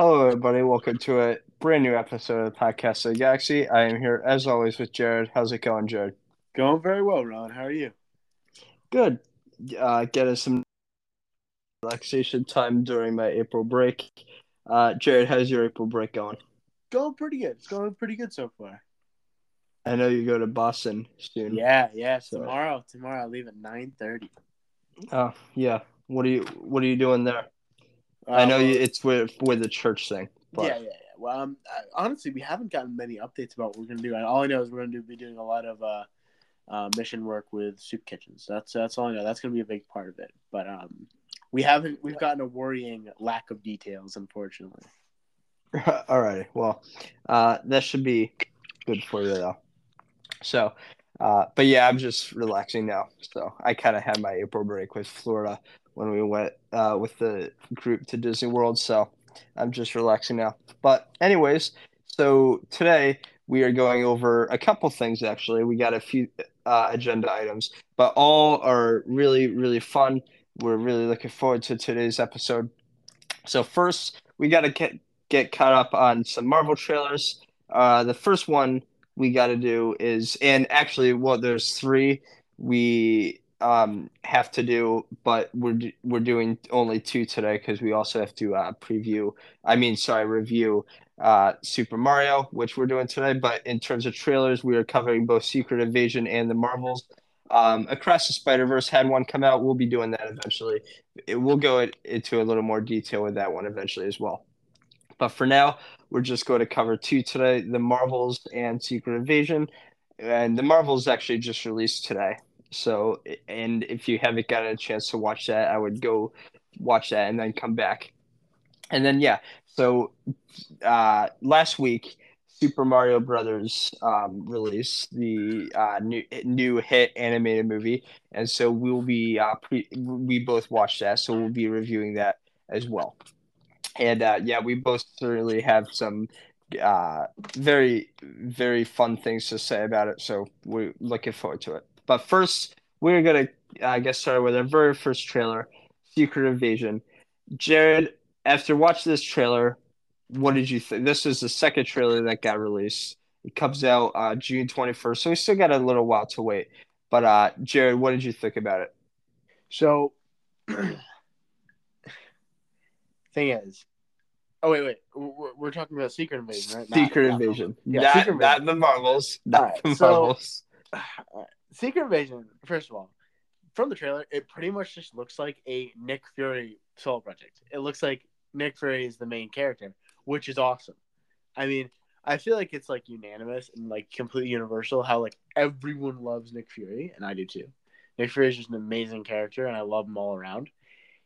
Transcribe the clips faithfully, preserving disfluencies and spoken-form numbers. Hello, everybody. Welcome to a brand new episode of the Podcast of the Galaxy. I am here, as always, with Jared. How's it going, Jared? Going very well, Ron. How are you? Good. Uh, get us some relaxation time during my April break. Uh, Jared, how's your April break going? Going pretty good. It's going pretty good so far. I know you go to Boston soon. Yeah, yeah. So. Tomorrow, tomorrow I leave at nine thirty. Oh, yeah. What are you What are you doing there? I know um, it's with with the church thing. But. Yeah, yeah, yeah. Well, um, honestly, we haven't gotten many updates about what we're gonna do. All I know is we're gonna do, be doing a lot of uh, uh, mission work with soup kitchens. That's that's all I know. That's gonna be a big part of it. But um, we haven't. We've gotten a worrying lack of details, unfortunately. All right. Well, uh, that should be good for you though. So, uh, but yeah, I'm just relaxing now. So I kind of had my April break with Florida when we went uh, with the group to Disney World. So I'm just relaxing now. But anyways, so today we are going over a couple things, actually. We got a few uh, agenda items, but all are really, really fun. We're really looking forward to today's episode. So first, we got to get, get caught up on some Marvel trailers. Uh, the first one we got to do is, and actually, well, there's three. We... Um, have to do, but we're we're doing only two today because we also have to uh, preview. I mean, sorry, review uh, Super Mario, which we're doing today. But in terms of trailers, we are covering both Secret Invasion and The Marvels. Um, Across the Spider Verse had one come out. We'll be doing that eventually. It, we'll go it, into a little more detail with that one eventually as well. But for now, we're just going to cover two today: The Marvels and Secret Invasion. And The Marvels actually just released today. So, and if you haven't gotten a chance to watch that, I would go watch that and then come back. And then, yeah, so uh, last week, Super Mario Brothers um, released the uh, new new hit animated movie. And so we'll be, uh, pre- we both watched that, so we'll be reviewing that as well. And uh, yeah, we both certainly have some uh, very, very fun things to say about it. So we're looking forward to it. But first, we're going to uh, get started with our very first trailer, Secret Invasion. Jared, after watching this trailer, what did you think? This is the second trailer that got released. It comes out uh, June twenty-first, so we still got a little while to wait. But, uh, Jared, what did you think about it? So, thing is, oh, wait, wait. We're, we're talking about Secret Invasion, right? Secret not, Invasion. Not, yeah, Secret not, Invasion. Not the Marvels. Not right, the Marvels. So, all right. Secret Invasion, first of all, from the trailer, it pretty much just looks like a Nick Fury solo project. It looks like Nick Fury is the main character, which is awesome. I mean, I feel like it's, like, unanimous and, like, completely universal how, like, everyone loves Nick Fury, and I do too. Nick Fury is just an amazing character, and I love him all around.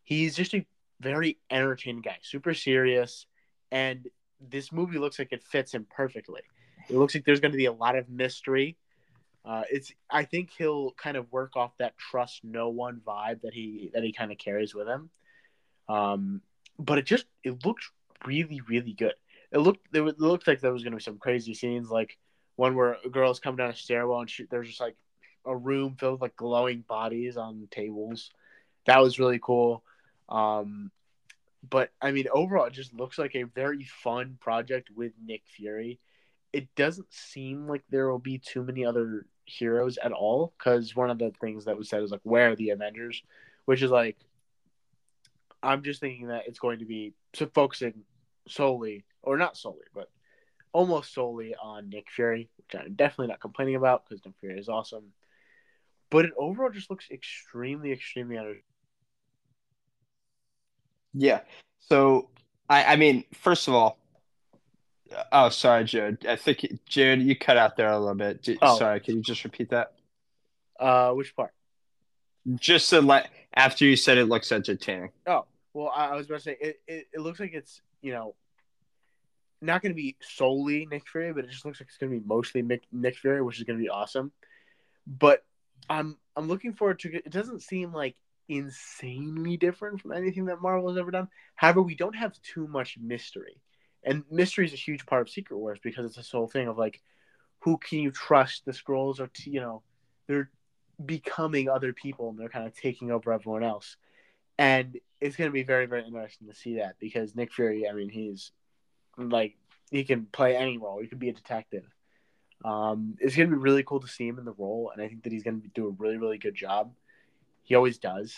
He's just a very entertaining guy, super serious, and this movie looks like it fits him perfectly. It looks like there's going to be a lot of mystery. Uh, it's. I think he'll kind of work off that trust no one vibe that he that he kind of carries with him. Um, but it just it looked really really good. It looked it looked like there was gonna be some crazy scenes, like one where girls come down a stairwell and shoot. There's just like a room filled with like glowing bodies on tables. That was really cool. Um, but I mean, overall, it just looks like a very fun project with Nick Fury. It doesn't seem like there will be too many other heroes at all, because one of the things that was said was like, where are the Avengers? Which is like, I'm just thinking that it's going to be focusing solely, or not solely, but almost solely on Nick Fury, which I'm definitely not complaining about because Nick Fury is awesome. But it overall just looks extremely, extremely under. Yeah. So, I, I mean, first of all, oh, sorry, Jared. I think, Jared, you cut out there a little bit. J- oh. Sorry, can you just repeat that? Uh, which part? Just the le- after you said it looks entertaining. Oh, well, I, I was about to say, it, it, it looks like it's, you know, not going to be solely Nick Fury, but it just looks like it's going to be mostly Nick, Nick Fury, which is going to be awesome. But I'm I'm looking forward to it. It doesn't seem like insanely different from anything that Marvel has ever done. However, we don't have too much mystery. And mystery is a huge part of Secret Wars because it's this whole thing of, like, who can you trust? The Skrulls are, t- you know, they're becoming other people and they're kind of taking over everyone else. And it's going to be very, very interesting to see that because Nick Fury, I mean, he's like he can play any role. He could be a detective. Um, it's going to be really cool to see him in the role, and I think that he's going to do a really, really good job. He always does.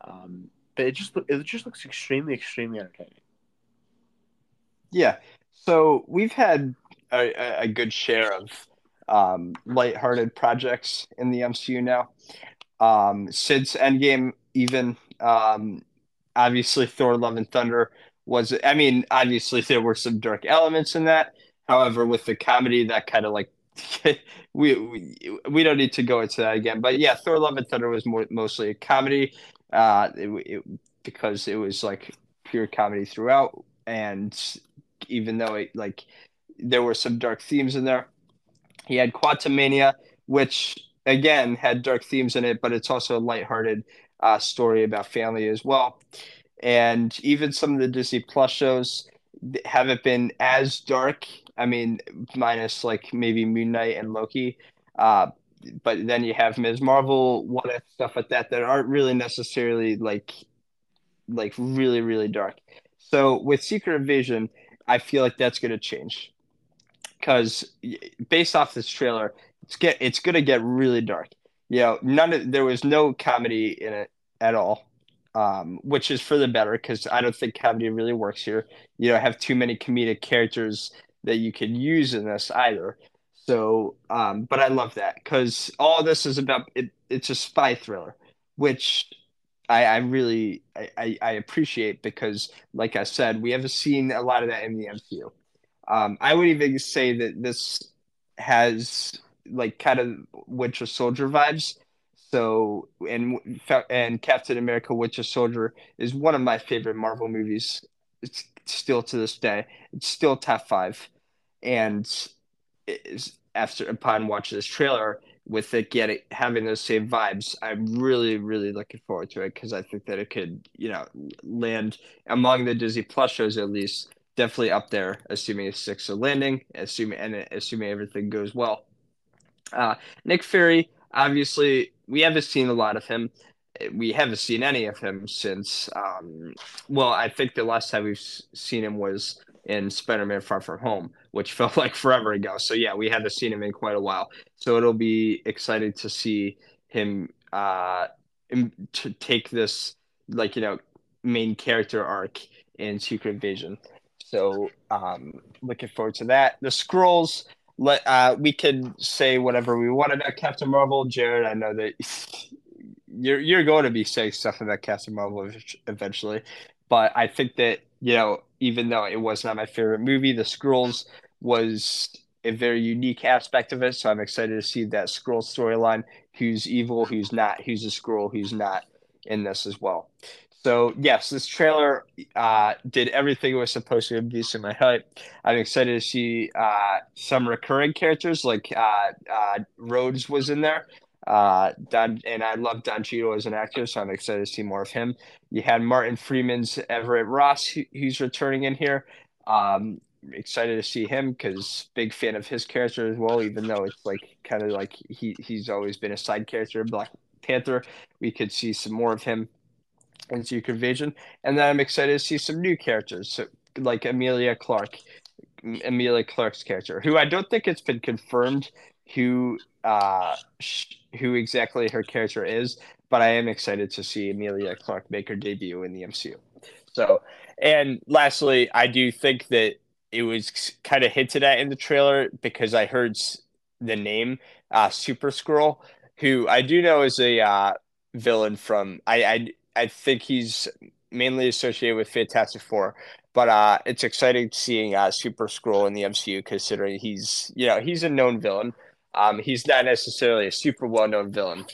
Um, but it just it just looks extremely, extremely entertaining. Yeah. So we've had a, a good share of um, lighthearted projects in the M C U now. Um, since Endgame, even um, obviously Thor Love and Thunder was, I mean, obviously there were some dark elements in that. However, with the comedy, that kind of like we, we we don't need to go into that again. But yeah, Thor: Love and Thunder was more, mostly a comedy, uh, it, it, because it was like pure comedy throughout. And even though it like there were some dark themes in there, he had Quantumania, which again had dark themes in it, but it's also a lighthearted uh, story about family as well. And even some of the Disney Plus shows haven't been as dark. I mean, minus like maybe Moon Knight and Loki. Uh, but then you have Miz Marvel, what if, stuff like that, that aren't really necessarily like, like really, really dark. So with Secret Invasion, I feel like that's going to change. Because based off this trailer, it's get it's going to get really dark. You know, none of, there was no comedy in it at all. Um, which is for the better, because I don't think comedy really works here. You don't have too many comedic characters that you can use in this either. So, um, but I love that, because all this is about, it, it's a spy thriller, which I, I really, I, I, I appreciate, because like I said, we haven't seen a lot of that in the M C U. Um, I would even say that this has like kind of Winter Soldier vibes. So, and and Captain America: Winter Soldier is one of my favorite Marvel movies. It's still to this day. It's still top five. And is after upon watching this trailer, with it getting having those same vibes, I'm really, really looking forward to it, because I think that it could, you know, land among the Disney Plus shows, at least, definitely up there, assuming it sticks to landing, assuming and assuming everything goes well. Uh, Nick Fury, obviously. We haven't seen a lot of him. We haven't seen any of him since, um, well, I think the last time we've seen him was in Spider-Man Far From Home, which felt like forever ago. So, yeah, we haven't seen him in quite a while. So it'll be exciting to see him uh, to take this, like, you know, main character arc in Secret Invasion. So um, looking forward to that. The Skrulls. Let uh, we can say whatever we want about Captain Marvel, Jared. I know that you're you're going to be saying stuff about Captain Marvel eventually, but I think that, you know, even though it was not my favorite movie, the Skrulls was a very unique aspect of it. So I'm excited to see that Skrull storyline: who's evil, who's not, who's a Skrull, who's not, in this as well. So yes, this trailer uh, did everything it was supposed to be, so my hype. I'm excited to see uh, some recurring characters, like uh, uh, Rhodes was in there, uh, Don, and I love Don Cheadle as an actor, so I'm excited to see more of him. You had Martin Freeman's Everett Ross, who, who's returning in here. Um, excited to see him, because big fan of his character as well, even though it's like kind of like he he's always been a side character in Black Panther. We could see some more of him in Secret Invasion. And then I'm excited to see some new characters, so, like Emilia Clarke, Emilia Clarke's character, who I don't think it's been confirmed who uh, sh- who exactly her character is, but I am excited to see Emilia Clarke make her debut in the M C U. So, and lastly, I do think that it was kind of hinted at in the trailer, because I heard the name uh, Super Skrull, who I do know is a uh, villain from I. I I think he's mainly associated with Fantastic Four, but uh, it's exciting seeing uh, Super Skrull in the M C U, considering he's, you know, he's a known villain. Um, he's not necessarily a super well-known villain,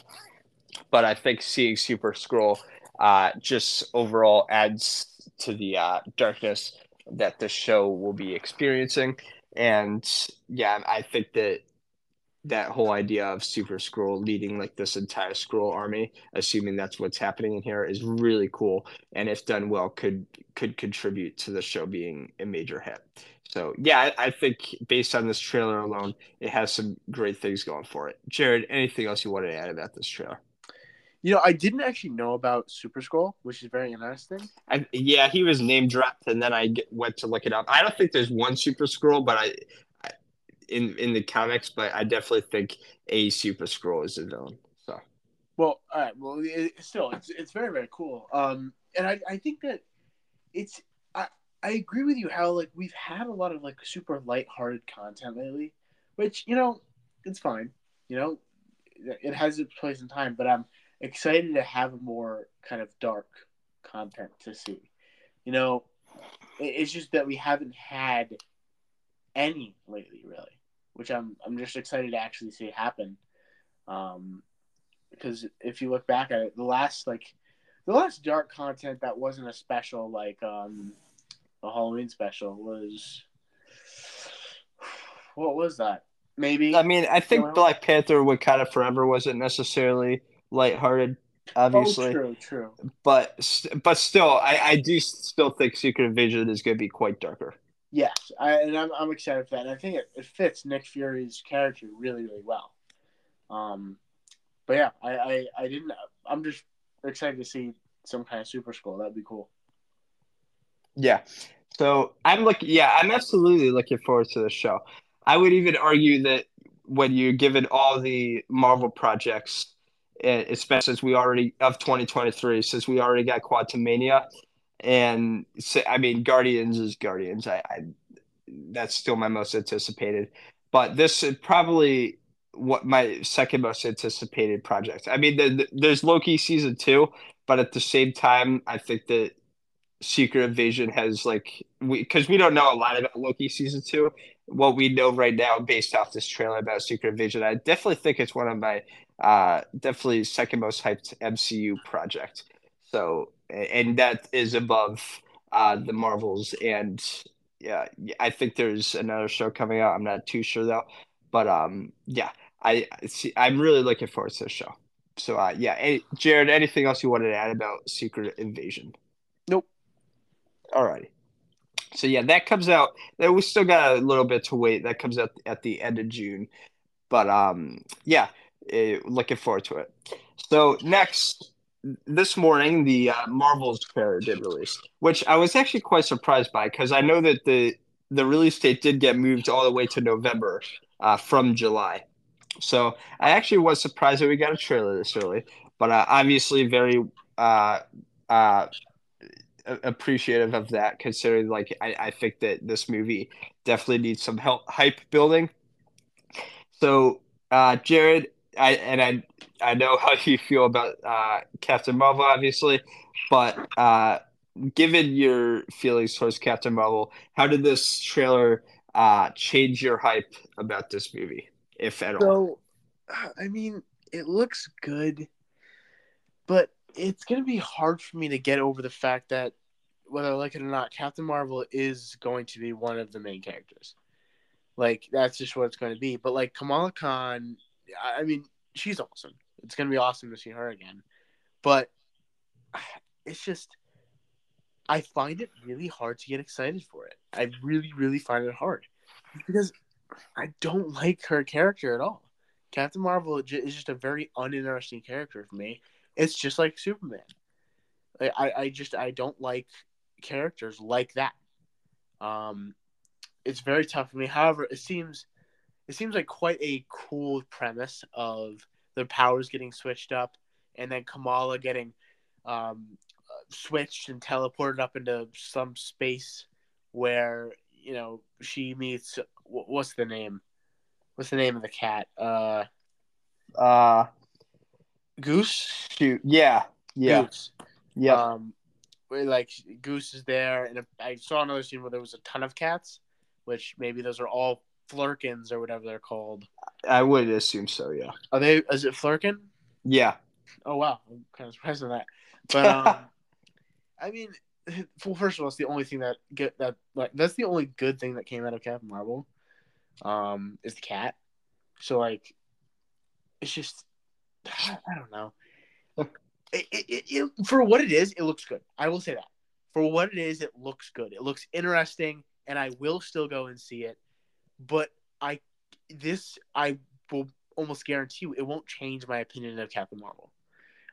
but I think seeing Super Skrull uh, just overall adds to the uh, darkness that the show will be experiencing. And yeah, I think that that whole idea of Super Skrull leading like this entire Skrull army, assuming that's what's happening in here, is really cool. And if done well, could, could contribute to the show being a major hit. So yeah, I, I think based on this trailer alone, it has some great things going for it. Jared, anything else you wanted to add about this trailer? You know, I didn't actually know about Super Skrull, which is very interesting. I, yeah, he was name dropped, and then I get, went to look it up. I don't think there's one Super Skrull, but I, I in in the comics, but I definitely think a Super Skrull is a villain. So, well, all right, well, it, still, it's it's very very cool. Um, and I, I think that it's I I agree with you how like we've had a lot of like super lighthearted content lately, which you know it's fine. You know, it has its place in time, but I'm excited to have more kind of dark content to see. You know, it's just that we haven't had any lately, really, which I'm I'm just excited to actually see happen. Um, because if you look back at it, the last like the last dark content that wasn't a special, like um, a Halloween special, was what was that? Maybe. I mean, I think Black Panther, Wakanda Forever, wasn't necessarily lighthearted, obviously. Oh, true, true. But, but still, I, I do still think Secret Invasion is going to be quite darker. Yes, I, and I'm I'm excited for that. And I think it, it fits Nick Fury's character really, really well. Um, but yeah, I, I, I didn't. I'm just excited to see some kind of Super Skrull. That'd be cool. Yeah. So I'm looking. Yeah, I'm absolutely looking forward to this show. I would even argue that when you're given all the Marvel projects, especially since we already of twenty twenty-three, since we already got Quantumania, and I mean Guardians is Guardians. I, I that's still my most anticipated, but this is probably what my second most anticipated project. I mean, the, the, there's Loki season two, but at the same time, I think that Secret Invasion has like we because we don't know a lot about Loki season two. What we know right now, based off this trailer about Secret Invasion, I definitely think it's one of my uh, definitely second most hyped M C U project. So, and that is above uh, the Marvels, and yeah, I think there's another show coming out. I'm not too sure though, but um, yeah, I see. I'm really looking forward to this show. So, uh, yeah, any, Jared, anything else you wanted to add about Secret Invasion? Nope. All right. So, yeah, that comes out. We still got a little bit to wait. That comes out at the end of June. But, um, yeah, it, looking forward to it. So, next, this morning, the uh, Marvel's trailer did release, which I was actually quite surprised by because I know that the, the release date did get moved all the way to November uh, from July. So, I actually was surprised that we got a trailer this early. But, uh, obviously, very uh, – uh, appreciative of that, considering like I, I think that this movie definitely needs some help hype building. So uh Jared, I and I I know how you feel about uh Captain Marvel, obviously, but uh given your feelings towards Captain Marvel, how did this trailer uh change your hype about this movie, if at all? So I mean, it looks good, but it's going to be hard for me to get over the fact that, whether I like it or not, Captain Marvel is going to be one of the main characters. Like, that's just what it's going to be. But, like, Kamala Khan, I mean, she's awesome. It's going to be awesome to see her again. But it's just, I find it really hard to get excited for it. I really, really find it hard. Because I don't like her character at all. Captain Marvel is just a very uninteresting character for me. It's just like Superman. I, I just I don't like characters like that. Um, it's very tough for me. However, it seems it seems like quite a cool premise of the powers getting switched up, and then Kamala getting um, switched and teleported up into some space where you know she meets what's the name? What's the name of the cat? Uh. Uh. Goose? Shoot. Yeah. Yeah. Goose. Yeah. Um, where, like, Goose is there, and I saw another scene where there was a ton of cats, which maybe those are all Flurkins or whatever they're called. I would assume so, yeah. Are they, is it Flurkin? Yeah. Oh, wow. I'm kind of surprised on that. But, um, I mean, well, first of all, it's the only thing that, get that, like, that's the only good thing that came out of Captain Marvel, um, is the cat. So, like, it's just, I don't know. It, it, it, for what it is, it looks good. I will say that. For what it is, it looks good. It looks interesting, and I will still go and see it. But I, this I will almost guarantee you, it won't change my opinion of Captain Marvel.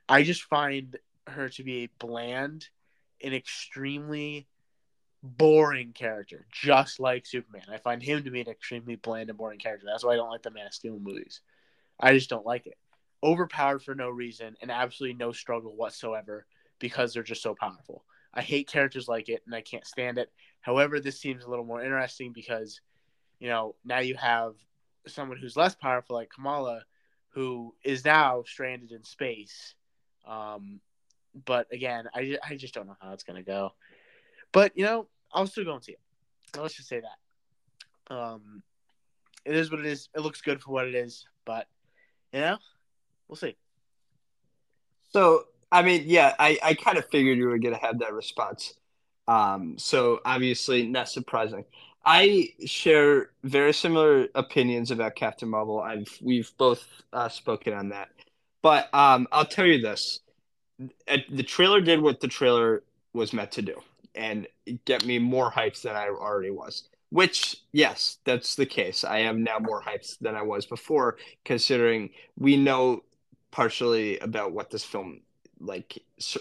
I just find her to be a bland and extremely boring character, just like Superman. I find him to be an extremely bland and boring character. That's why I don't like the Man of Steel movies. I just don't like it. Overpowered for no reason and absolutely no struggle whatsoever because they're just so powerful. I hate characters like it, and I can't stand it. However, this seems a little more interesting because, you know, now you have someone who's less powerful like Kamala, who is now stranded in space. Um, but, again, I, I just don't know how it's going to go. But, you know, I'll still go and see it. Let's just say that. Um, it is what it is. It looks good for what it is. But, you know, we'll see. So, I mean, yeah, I, I kind of figured you were going to have that response. Um, so, obviously, not surprising. I share very similar opinions about Captain Marvel. I've We've both uh, spoken on that. But um, I'll tell you this. The trailer did what the trailer was meant to do and get me more hyped than I already was. Which, yes, that's the case. I am now more hyped than I was before, considering we know partially about what this film, like, sur-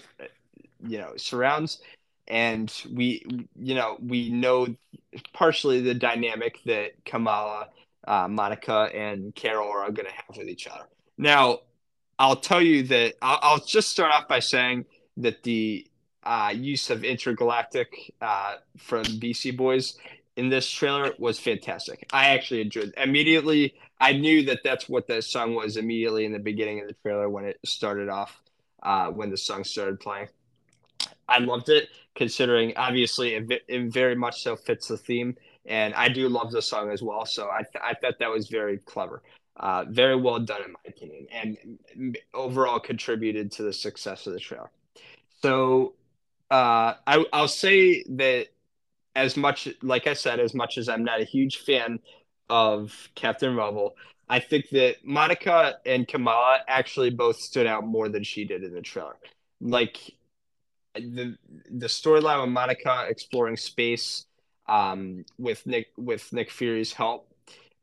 you know, surrounds. And we, you know, we know partially the dynamic that Kamala, uh, Monica, and Carol are going to have with each other. Now, I'll tell you that I'll, I'll just start off by saying that the uh, use of Intergalactic uh, from B C Boys in this trailer was fantastic. I actually enjoyed it. Immediately, I knew that that's what that song was immediately in the beginning of the trailer when it started off, uh, when the song started playing. I loved it, considering, obviously, it, it very much so fits the theme. And I do love the song as well, so I, th- I thought that was very clever. Uh, very well done, in my opinion, and overall contributed to the success of the trailer. So uh, I, I'll say that, as much, like I said, as much as I'm not a huge fan of Captain Marvel, I think that Monica and Kamala actually both stood out more than she did in the trailer. Like the the storyline with Monica exploring space um, with Nick with Nick Fury's help,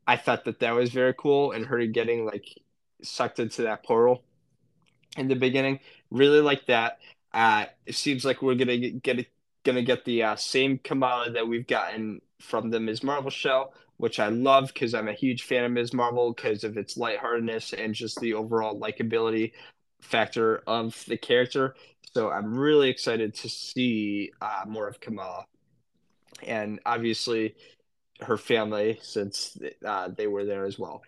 I thought that that was very cool, and her getting like sucked into that portal in the beginning, really like that. Uh, it seems like we're gonna get, get a, Going to get the uh, same Kamala that we've gotten from the Miz Marvel show, which I love because I'm a huge fan of Miz Marvel because of its lightheartedness and just the overall likability factor of the character. So I'm really excited to see uh, more of Kamala. And obviously her family, since uh, they were there as well.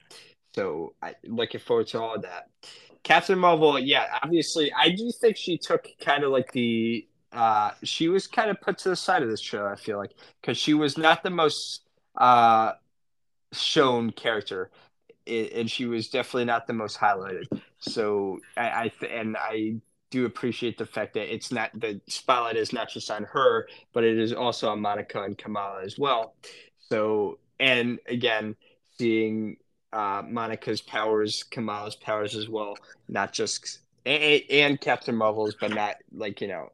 So I'm looking forward to all of that. Captain Marvel, yeah, obviously, I do think she took kind of like the Uh, she was kind of put to the side of this trailer, I feel like, because she was not the most uh, shown character, and she was definitely not the most highlighted. So I, I th- and I do appreciate the fact that it's not the spotlight is not just on her, but it is also on Monica and Kamala as well. So, and again, seeing uh, Monica's powers, Kamala's powers as well, not just and, and Captain Marvel's, but not like you know.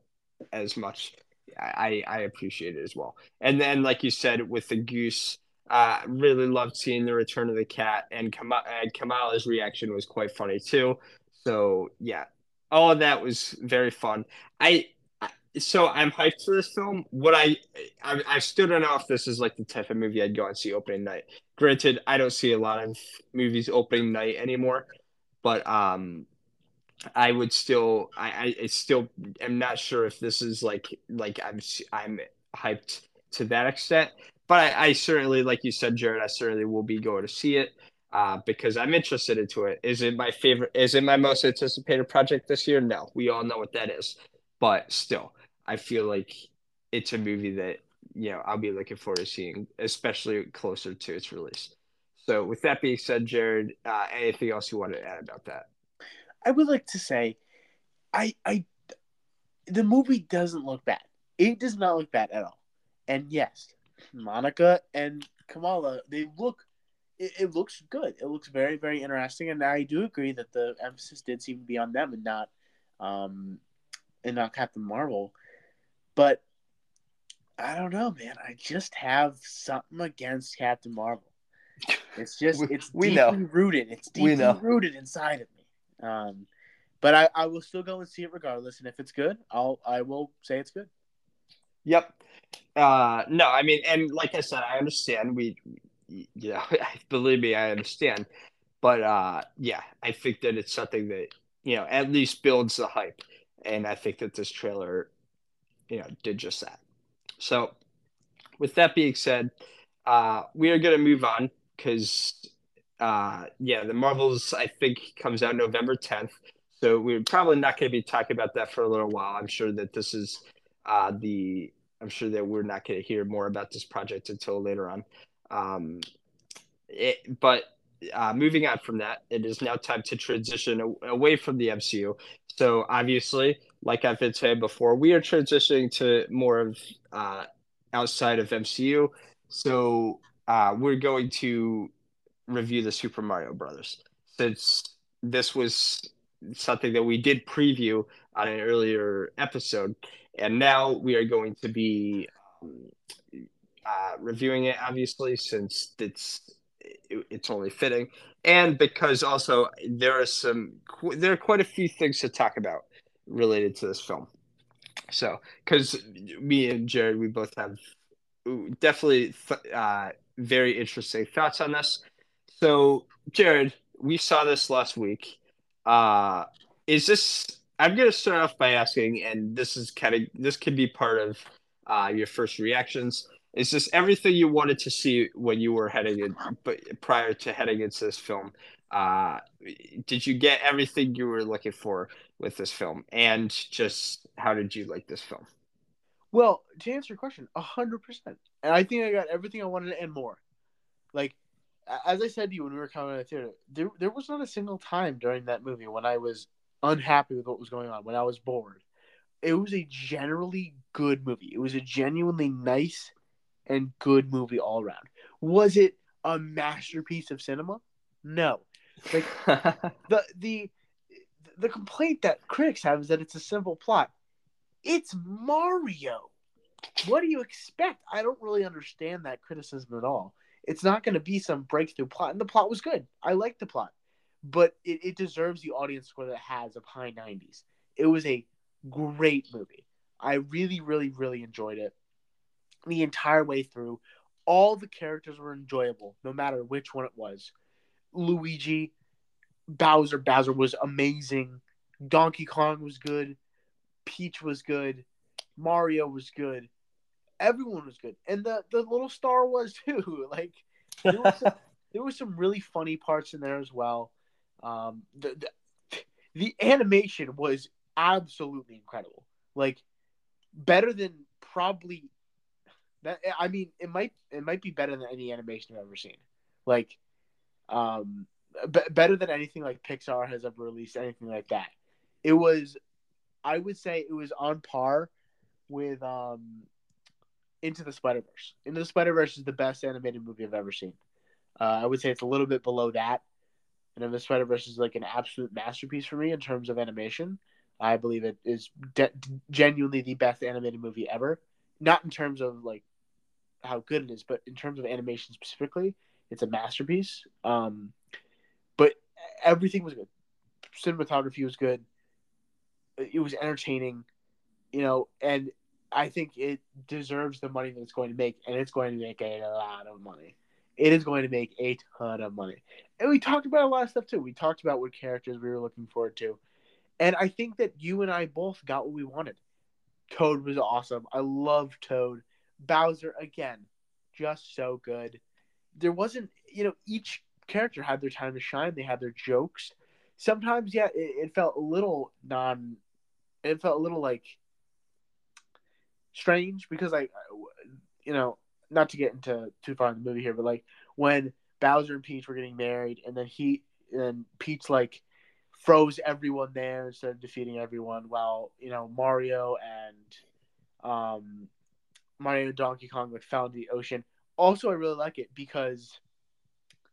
as much I, I appreciate it as well. And then, like you said, with the goose, uh, really loved seeing the return of the cat, and Kam- and Kamala's reaction was quite funny too. So yeah, all of that was very fun. I, I so I'm hyped for this film. What I, I I still don't know if this is like the type of movie I'd go and see opening night. Granted, I don't see a lot of movies opening night anymore, but um. I would still, I, I still am not sure if this is like, like I'm, I'm hyped to that extent, but I, I certainly, like you said, Jared, I certainly will be going to see it uh, because I'm interested into it. Is it my favorite? Is it my most anticipated project this year? No, we all know what that is, but still, I feel like it's a movie that, you know, I'll be looking forward to seeing, especially closer to its release. So with that being said, Jared, uh, anything else you want to add about that? I would like to say, I, I, the movie doesn't look bad. It does not look bad at all. And yes, Monica and Kamala, they look, it, it looks good. It looks very, very interesting. And I do agree that the emphasis did seem to be on them and not, um, and not Captain Marvel. But I don't know, man. I just have something against Captain Marvel. It's just, it's we, we deeply know. rooted. It's deeply rooted inside of me. Um, But I, I will still go and see it regardless, and if it's good, I'll I will say it's good. Yep. Uh, no, I mean, and like I said, I understand. We, you know, believe me, I understand. But uh, yeah, I think that it's something that, you know, at least builds the hype, and I think that this trailer, you know, did just that. So, with that being said, uh, we are going to move on because, uh, yeah, The Marvels, I think, comes out November tenth. So we're probably not going to be talking about that for a little while. I'm sure that this is uh, the – I'm sure that we're not going to hear more about this project until later on. Um, it, but uh, moving on from that, it is now time to transition away from the M C U. So obviously, like I've been saying before, we are transitioning to more of uh, outside of M C U. So uh, we're going to review the Super Mario Brothers, since this was – something that we did preview on an earlier episode, and now we are going to be um, uh, reviewing it, obviously, since it's it's only fitting, and because also there are some there are quite a few things to talk about related to this film. So, because me and Jared, we both have definitely th- uh, very interesting thoughts on this. So, Jared, we saw this last week. Uh, is this, I'm going to start off by asking, and this is kind of, this could be part of uh, your first reactions. Is this everything you wanted to see when you were heading in, but prior to heading into this film? Uh, did you get everything you were looking for with this film? And just how did you like this film? Well, to answer your question, a hundred percent. And I think I got everything I wanted and more. Like, as I said to you when we were coming out of the theater, there, there was not a single time during that movie when I was unhappy with what was going on, when I was bored. It was a generally good movie. It was a genuinely nice and good movie all around. Was it a masterpiece of cinema? No. Like the the the complaint that critics have is that it's a simple plot. It's Mario. What do you expect? I don't really understand that criticism at all. It's not going to be some breakthrough plot. And the plot was good. I liked the plot. But it, it deserves the audience score that it has of high nineties. It was a great movie. I really, really, really enjoyed it the entire way through. All the characters were enjoyable, no matter which one it was. Luigi, Bowser. Bowser was amazing. Donkey Kong was good. Peach was good. Mario was good. Everyone was good, and the, the little star was too. Like there was some, there was some really funny parts in there as well. Um, the, the the animation was absolutely incredible. Like better than probably that. I mean, it might it might be better than any animation I've ever seen. Like, um, b- better than anything like Pixar has ever released, anything like that. It was, I would say, it was on par with um. Into the Spider Verse. Into the Spider Verse is the best animated movie I've ever seen. Uh, I would say it's a little bit below that. And the Spider Verse is like an absolute masterpiece for me in terms of animation. I believe it is de- genuinely the best animated movie ever. Not in terms of like how good it is, but in terms of animation specifically, it's a masterpiece. Um, but everything was good. Cinematography was good. It was entertaining, you know, and I think it deserves the money that it's going to make, and it's going to make a lot of money. It is going to make a ton of money. And we talked about a lot of stuff, too. We talked about what characters we were looking forward to. And I think that you and I both got what we wanted. Toad was awesome. I love Toad. Bowser, again, just so good. There wasn't, you know, each character had their time to shine. They had their jokes. Sometimes, yeah, it, it felt a little non – it felt a little like – strange, because I, you know, not to get into too far in the movie here, but like when Bowser and Peach were getting married, and then he and Peach like froze everyone there instead of defeating everyone, while, you know, Mario and um Mario and Donkey Kong like fell into the ocean. Also, I really like it because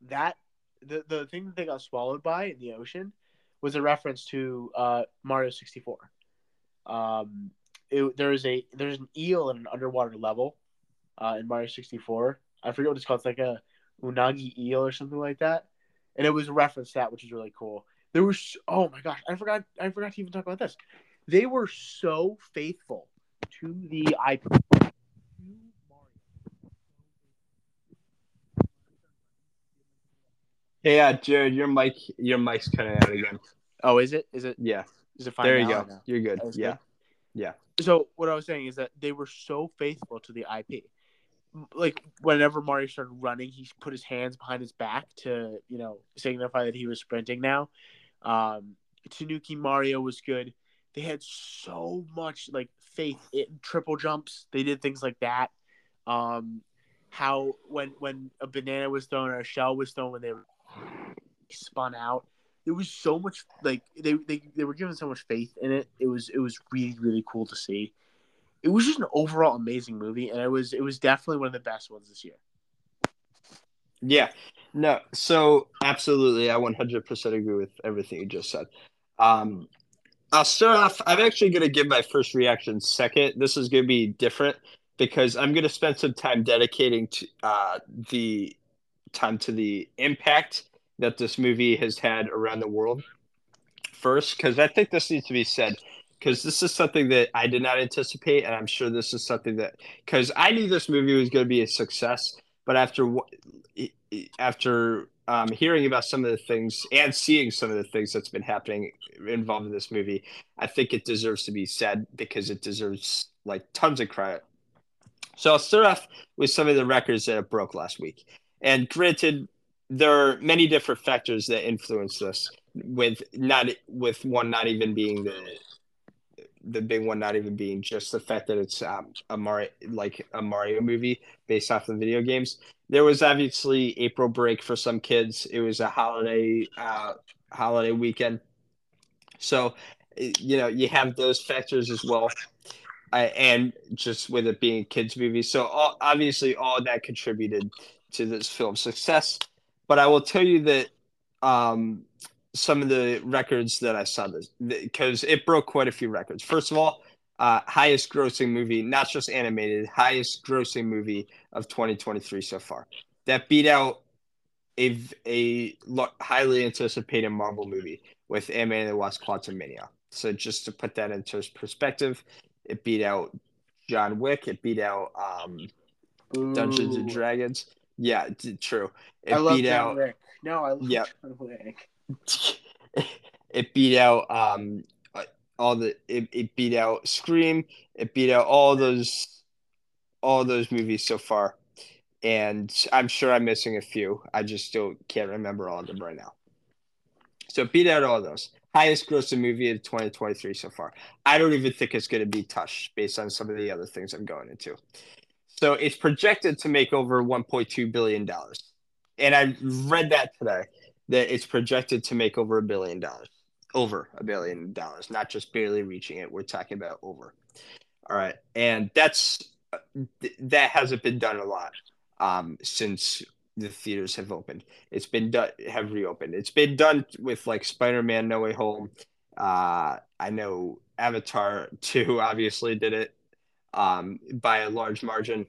that the the thing that they got swallowed by in the ocean was a reference to uh Mario sixty-four. Um. It, there is a there's an eel in an underwater level uh, in Mario sixty-four. I forget what it's called. It's like a unagi eel or something like that. And it was a reference to that, which is really cool. There was oh my gosh, I forgot I forgot to even talk about this. They were so faithful to the I P. Hey, uh, Jared, your mic your mic's cutting out again. Oh, is it? Is it? Yeah. Is it fine? There you now? go. You're good. Yeah. Good. Yeah. So what I was saying is that they were so faithful to the I P. Like, whenever Mario started running, he put his hands behind his back to, you know, signify that he was sprinting now. Um, Tanuki Mario was good. They had so much, like, faith in triple jumps. They did things like that. Um, how when when a banana was thrown or a shell was thrown, when they were spun out, there was so much, like, they, they, they were given so much faith in it. It was, it was really, really cool to see. It was just an overall amazing movie, and it was it was definitely one of the best ones this year. Yeah. No, so absolutely. I one hundred percent agree with everything you just said. Um, I'll start off – I'm actually going to give my first reaction second. This is going to be different because I'm going to spend some time dedicating to, uh, the time to the impact that this movie has had around the world first, because I think this needs to be said – because this is something that I did not anticipate, and I'm sure this is something that – because I knew this movie was going to be a success, but after after um, hearing about some of the things and seeing some of the things that's been happening involved in this movie, I think it deserves to be said because it deserves, like, tons of credit. So I'll start off with some of the records that it broke last week. And granted, there are many different factors that influence this, with not with one not even being the – the big one not even being just the fact that it's um, a Mario, like a Mario movie based off the video games. There was obviously April break for some kids. It was a holiday uh, holiday weekend. So, you know, you have those factors as well. Uh, and just with it being a kids movie. So all, obviously all that contributed to this film's success. But I will tell you that um, – some of the records that I saw this because it broke quite a few records. First of all, uh, highest grossing movie, not just animated, highest grossing movie of twenty twenty-three so far. That beat out a, a highly anticipated Marvel movie with Ant-Man and the Wasp Quantumania. So just to put that into perspective, it beat out John Wick. It beat out um, Dungeons and Dragons. Yeah, true. It I love beat John out, Wick. No, I love yeah. John Wick. It beat out um all the it, it beat out Scream, it beat out all those all those movies so far, and I'm sure I'm missing a few. I just don't can't remember all of them right now. So it beat out all those. Highest grossing movie of twenty twenty-three so far. I don't even think it's going to be touched based on some of the other things I'm going into. So it's projected to make over one point two billion dollars, and I read that today. That it's projected to make over a billion dollars, over a billion dollars, not just barely reaching it. We're talking about over. All right. And that's, that hasn't been done a lot um, since the theaters have opened. It's been done, have reopened. It's been done with like Spider-Man No Way Home. Uh, I know Avatar two obviously did it um, by a large margin.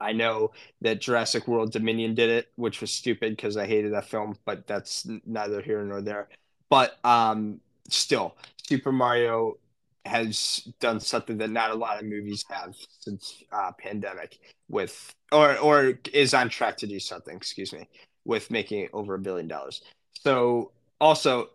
I know that Jurassic World Dominion did it, which was stupid because I hated that film, but that's neither here nor there. But um, still, Super Mario has done something that not a lot of movies have since uh, pandemic with or or is on track to do something, excuse me, with making it over a billion dollars. So also,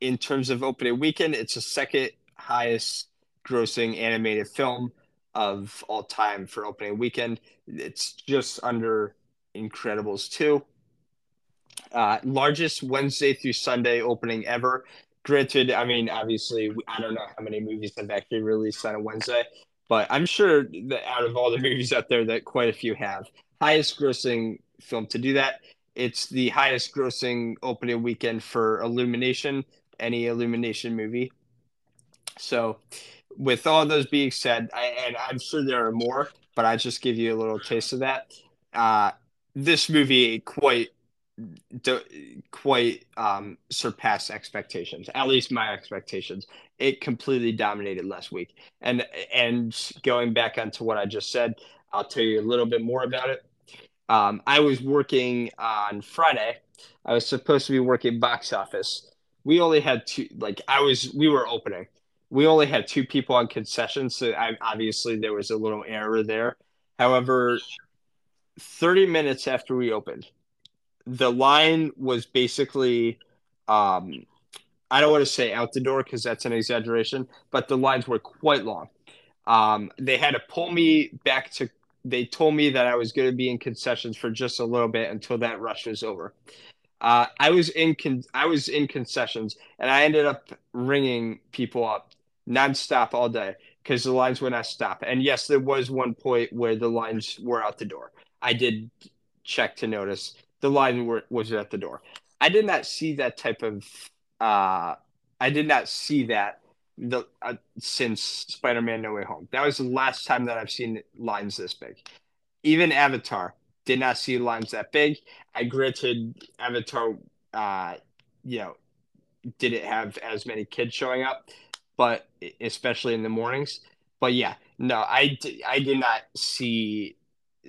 in terms of opening weekend, it's the second highest grossing animated film of all time for opening weekend. It's just under Incredibles two. Uh, largest Wednesday through Sunday opening ever. Granted, I mean, obviously, I don't know how many movies have actually released on a Wednesday, but I'm sure that out of all the movies out there that quite a few have. Highest grossing film to do that. It's the highest grossing opening weekend for Illumination, any Illumination movie. So with all those being said, I, and I'm sure there are more, but I just give you a little taste of that. Uh, this movie quite quite um, surpassed expectations, at least my expectations. It completely dominated last week. And, and going back onto what I just said, I'll tell you a little bit more about it. Um, I was working on Friday. I was supposed to be working box office we only had two, like I was, we were opening. We only had two people on concessions, so I, obviously there was a little error there. However, thirty minutes after we opened, the line was basically, um, I don't want to say out the door because that's an exaggeration, but the lines were quite long. Um, they had to pull me back to, they told me that I was going to be in concessions for just a little bit until that rush was over. Uh, I was in con- I was in concessions, and I ended up ringing people up nonstop all day because the lines would not stop. And yes, there was one point where the lines were out the door. I did check to notice the line were, was at the door. I did not see that type of uh, – I did not see that the, uh, since Spider-Man No Way Home. That was the last time that I've seen lines this big. Even Avatar – did not see lines that big. I granted Avatar, uh, you know, didn't have as many kids showing up, but especially in the mornings. But yeah, no, I, I did not see.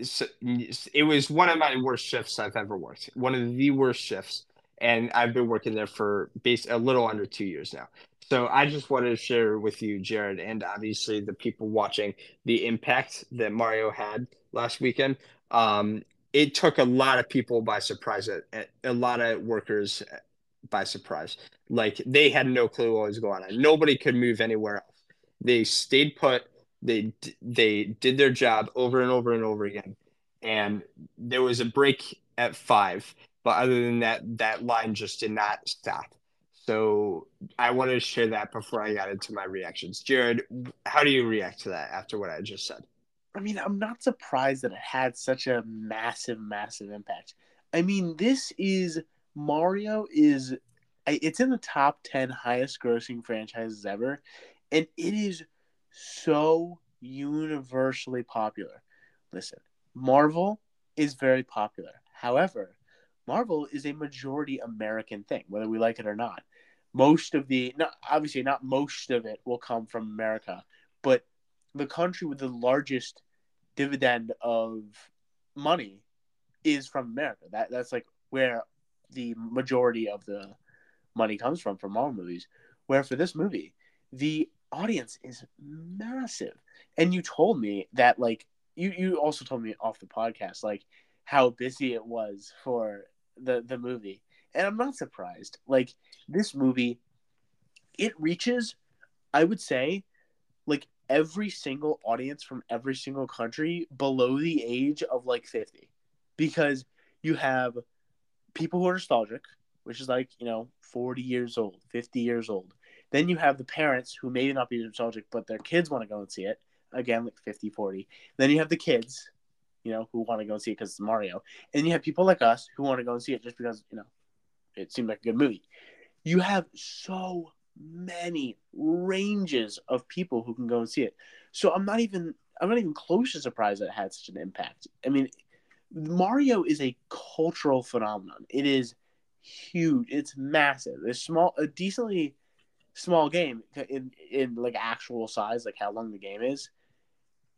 It was one of my worst shifts I've ever worked. One of the worst shifts, and I've been working there for base a little under two years now. So I just wanted to share with you, Jared, and obviously the people watching, the impact that Mario had last weekend. Um, it took a lot of people by surprise, a, a lot of workers by surprise. Like, they had no clue what was going on. Nobody could move anywhere else. They stayed put. They they did their job over and over and over again. And there was a break at five. But other than that, that line just did not stop. So I wanted to share that before I got into my reactions. Jared, how do you react to that after what I just said? I mean, I'm not surprised that it had such a massive, massive impact. I mean, this is – Mario is – it's in the top ten highest-grossing franchises ever, and it is so universally popular. Listen, Marvel is very popular. However, Marvel is a majority American thing, whether we like it or not. Most of the – not obviously, not most of it will come from America, but the country with the largest – dividend of money is from America. That that's like where the majority of the money comes from for Marvel movies. Where for this movie, the audience is massive. And you told me that, like, you, you also told me off the podcast, like, how busy it was for the the movie. And I'm not surprised. Like, this movie, it reaches, I would say, like, every single audience from every single country below the age of like fifty, because you have people who are nostalgic, which is like, you know, forty years old, fifty years old. Then you have the parents who may not be nostalgic, but their kids want to go and see it again, like fifty, forty. Then you have the kids, you know, who want to go and see it because it's Mario. And you have people like us who want to go and see it just because, you know, it seemed like a good movie. You have so many ranges of people who can go and see it. So I'm not even I'm not even close to surprised that it had such an impact. I mean, Mario is a cultural phenomenon. It is huge. It's massive. It's small, a decently small game in in like actual size, like how long the game is.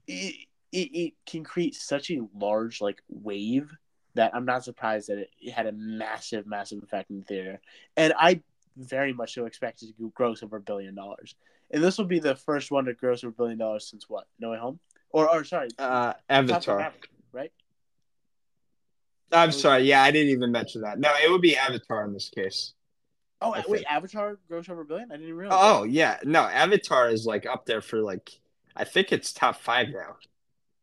It it, it can create such a large like wave that I'm not surprised that it, it had a massive, massive effect in the theater. And I very much so expected to gross over a billion dollars, and this will be the first one to gross over a billion dollars since what? No Way Home, or or sorry, uh, Avatar, Marvel, right? I'm sorry, yeah, I didn't even mention that. No, it would be Avatar in this case. Oh I wait, think. Avatar gross over a billion? I didn't realize. Oh that. yeah, no, Avatar is like up there for like, I think it's top five now.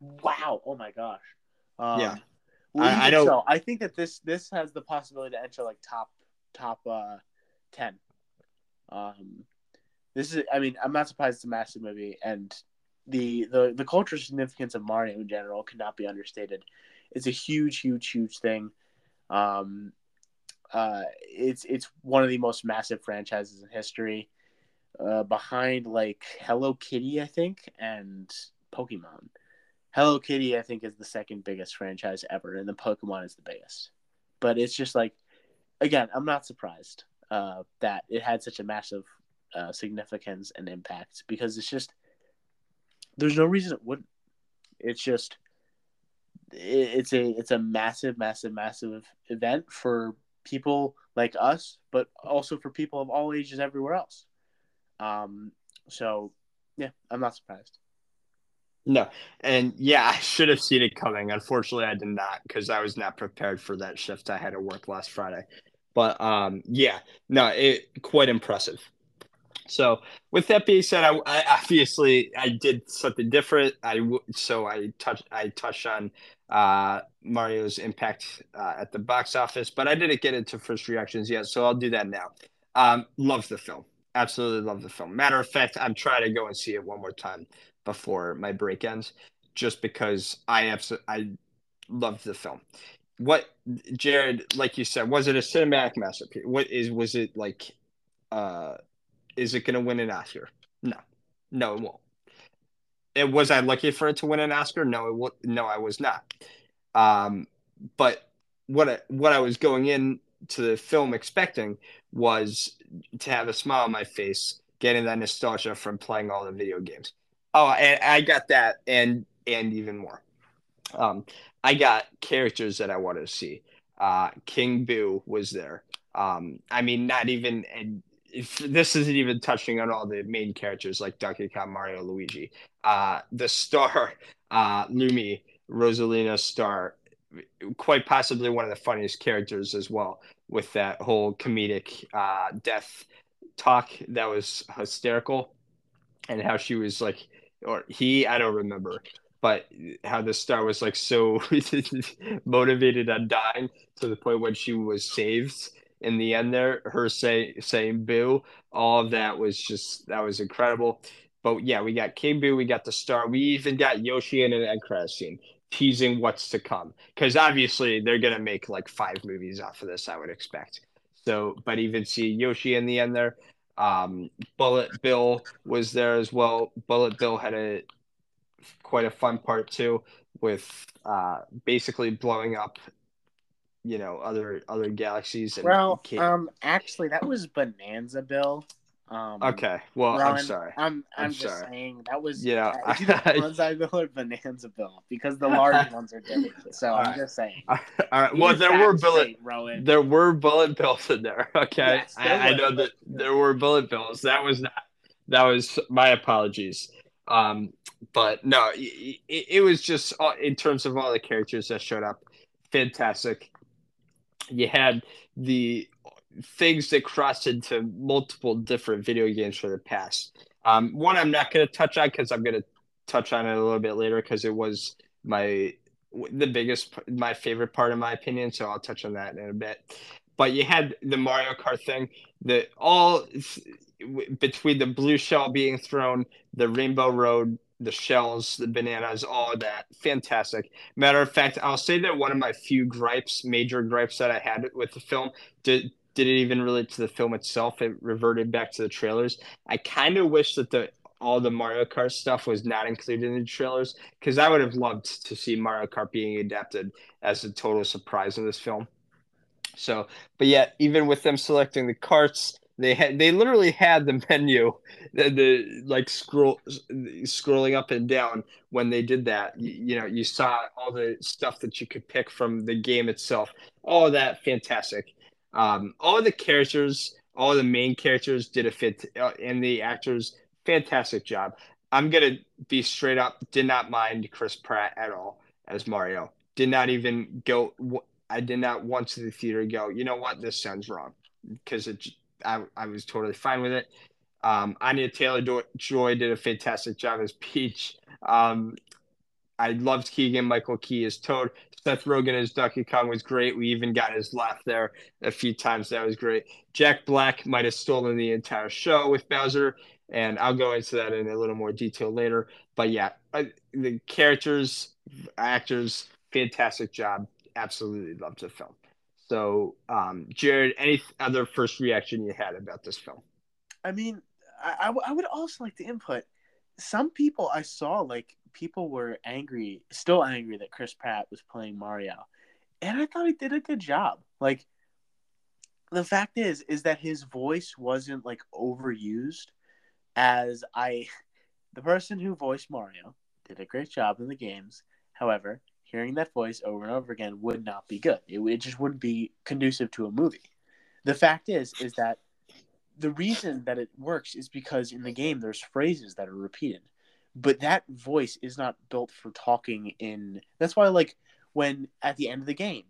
Wow! Oh my gosh. Um, yeah, I, I don't. So. I think that this this has the possibility to enter like top top. Uh, ten. Um, this is, I mean, I'm not surprised it's a massive movie, and the, the, the cultural significance of Mario in general cannot be understated. It's a huge, huge, huge thing. Um, uh, it's it's one of the most massive franchises in history, uh, behind like Hello Kitty, I think, and Pokemon. Hello Kitty, I think, is the second biggest franchise ever, and the Pokemon is the biggest. But it's just like, again, I'm not surprised. Uh, that it had such a massive uh, significance and impact, because it's just, there's no reason it wouldn't. It's just, it, it's a it's a massive, massive, massive event for people like us, but also for people of all ages everywhere else. Um, so, yeah, I'm not surprised. No, and yeah, I should have seen it coming. Unfortunately, I did not, because I was not prepared for that shift. I had to work last Friday. But, um, yeah, no, it quite impressive. So with that being said, I, I obviously I did something different. I so I touched I touched on uh, Mario's impact uh, at the box office, but I didn't get into first reactions yet, so I'll do that now. Um, love the film, absolutely love the film. Matter of fact, I'm trying to go and see it one more time before my break ends, just because I absolutely I love the film. What, Jared, like you said, was it a cinematic masterpiece? What is was it like? Uh, Is it going to win an Oscar? No. No, it won't. It, was I lucky for it to win an Oscar? No, it will, no, I was not. Um, but what I, what I was going in to the film expecting was to have a smile on my face, getting that nostalgia from playing all the video games. Oh, and I got that and and even more. Um, I got characters that I wanted to see. Uh, King Boo was there. Um, I mean, not even... And, If this isn't even touching on all the main characters like Donkey Kong, Mario, Luigi, uh, the star, uh, Lumi, Rosalina star, quite possibly one of the funniest characters as well, with that whole comedic uh, death talk that was hysterical, and how she was like, or he, I don't remember, but how the star was like so motivated on dying to the point when she was saved. In the end there, her say, saying boo, all of that was just, that was incredible. But yeah, we got King Boo, we got the star, we even got Yoshi in an end credit scene, teasing what's to come. Because obviously they're going to make like five movies off of this, I would expect. So, but even see Yoshi in the end there. Um, Bullet Bill was there as well. Bullet Bill had a quite a fun part too, with uh, basically blowing up you know, other other galaxies. And well, kids. um, actually, that was Bonanza Bill. Um, okay, well, Ron, I'm sorry. I'm I'm, I'm just sorry. saying that was yeah. Bonsai Bill or Bonanza Bill, because the large ones are different. So all I'm right. just saying. All right. Well, Even there were bullet. Rowan. There were bullet bills in there. Okay, yes, there I, I know that there were bullet bills. That was not. That was my apologies. Um, but no, it, it was just all, in terms of all the characters that showed up, fantastic. You had the things that crossed into multiple different video games for the past. Um, one I'm not going to touch on because I'm going to touch on it a little bit later because it was my the biggest, my favorite part in my opinion. So I'll touch on that in a bit. But you had the Mario Kart thing, the all between the blue shell being thrown, the Rainbow Road, the shells, the bananas, all of that. Fantastic. Matter of fact, I'll say that one of my few gripes, major gripes that I had with the film, did, didn't even relate to the film itself. It reverted back to the trailers. I kind of wish that the all the Mario Kart stuff was not included in the trailers, because I would have loved to see Mario Kart being adapted as a total surprise in this film. So, but yeah, even with them selecting the carts, They had they literally had the menu, the, the like scroll scrolling up and down when they did that. You, you know, you saw all the stuff that you could pick from the game itself. All that fantastic. Um, all the characters, all the main characters did a fit, uh, and the actors fantastic job. I'm gonna be straight up. Did not mind Chris Pratt at all as Mario. Did not even go. I did not once to the theater go, you know what? This sounds wrong, because it. I, I was totally fine with it. Um, Anya Taylor-Joy did a fantastic job as Peach. Um, I loved Keegan-Michael Key as Toad. Seth Rogen as Donkey Kong was great. We even got his laugh there a few times. That was great. Jack Black might have stolen the entire show with Bowser, and I'll go into that in a little more detail later. But, yeah, I, the characters, actors, fantastic job. Absolutely loved the film. So, um, Jared, any other first reaction you had about this film? I mean, I, I would also like to input. Some people I saw, like, people were angry, still angry that Chris Pratt was playing Mario. And I thought he did a good job. Like, the fact is, is that his voice wasn't, like, overused as I – the person who voiced Mario did a great job in the games. However, – hearing that voice over and over again would not be good. It, it just wouldn't be conducive to a movie. The fact is, is that the reason that it works is because in the game there's phrases that are repeated, but that voice is not built for talking in. That's why, like, when at the end of the game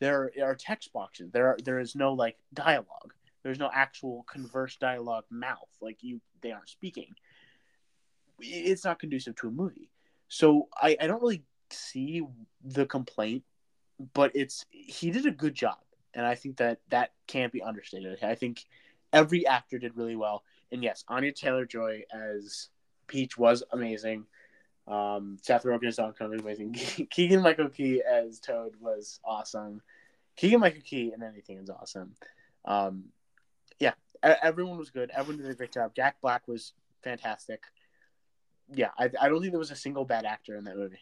there are text boxes, there are there is no like dialogue. There's no actual converse dialogue mouth. Like you, they aren't speaking. It's not conducive to a movie. So I, I don't really see the complaint, but it's he did a good job, and I think that that can't be understated. I think every actor did really well, and yes, Anya Taylor-Joy as Peach was amazing. Um, Seth Rogen as Donkey Kong was amazing. Keegan-Michael Key as Toad was awesome. Keegan-Michael Key in anything is awesome. Um, yeah, everyone was good. Everyone did a great job. Jack Black was fantastic. Yeah, I, I don't think there was a single bad actor in that movie.